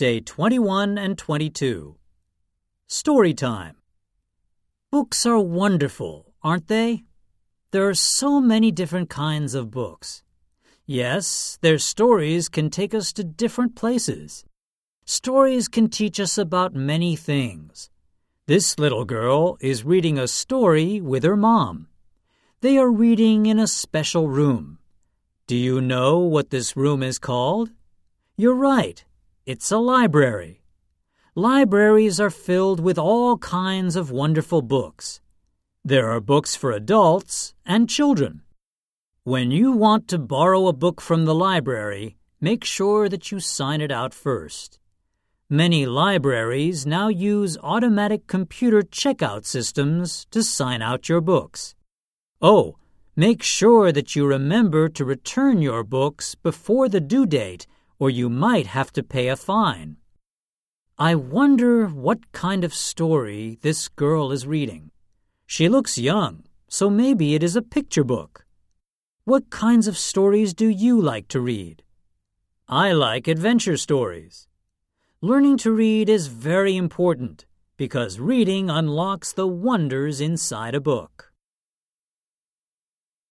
Day 21 and 22. Story time. Books are wonderful, aren't they? There are so many different kinds of books. Yes, their stories can take us to different places. Stories can teach us about many things. This little girl is reading a story with her mom. They are reading in a special room. Do you know what this room is called? You're right.It's a library. Libraries are filled with all kinds of wonderful books. There are books for adults and children. When you want to borrow a book from the library, make sure that you sign it out first. Many libraries now use automatic computer checkout systems to sign out your books. Oh, make sure that you remember to return your books before the due date.Or you might have to pay a fine. I wonder what kind of story this girl is reading. She looks young, so maybe it is a picture book. What kinds of stories do you like to read? I like adventure stories. Learning to read is very important because reading unlocks the wonders inside a book.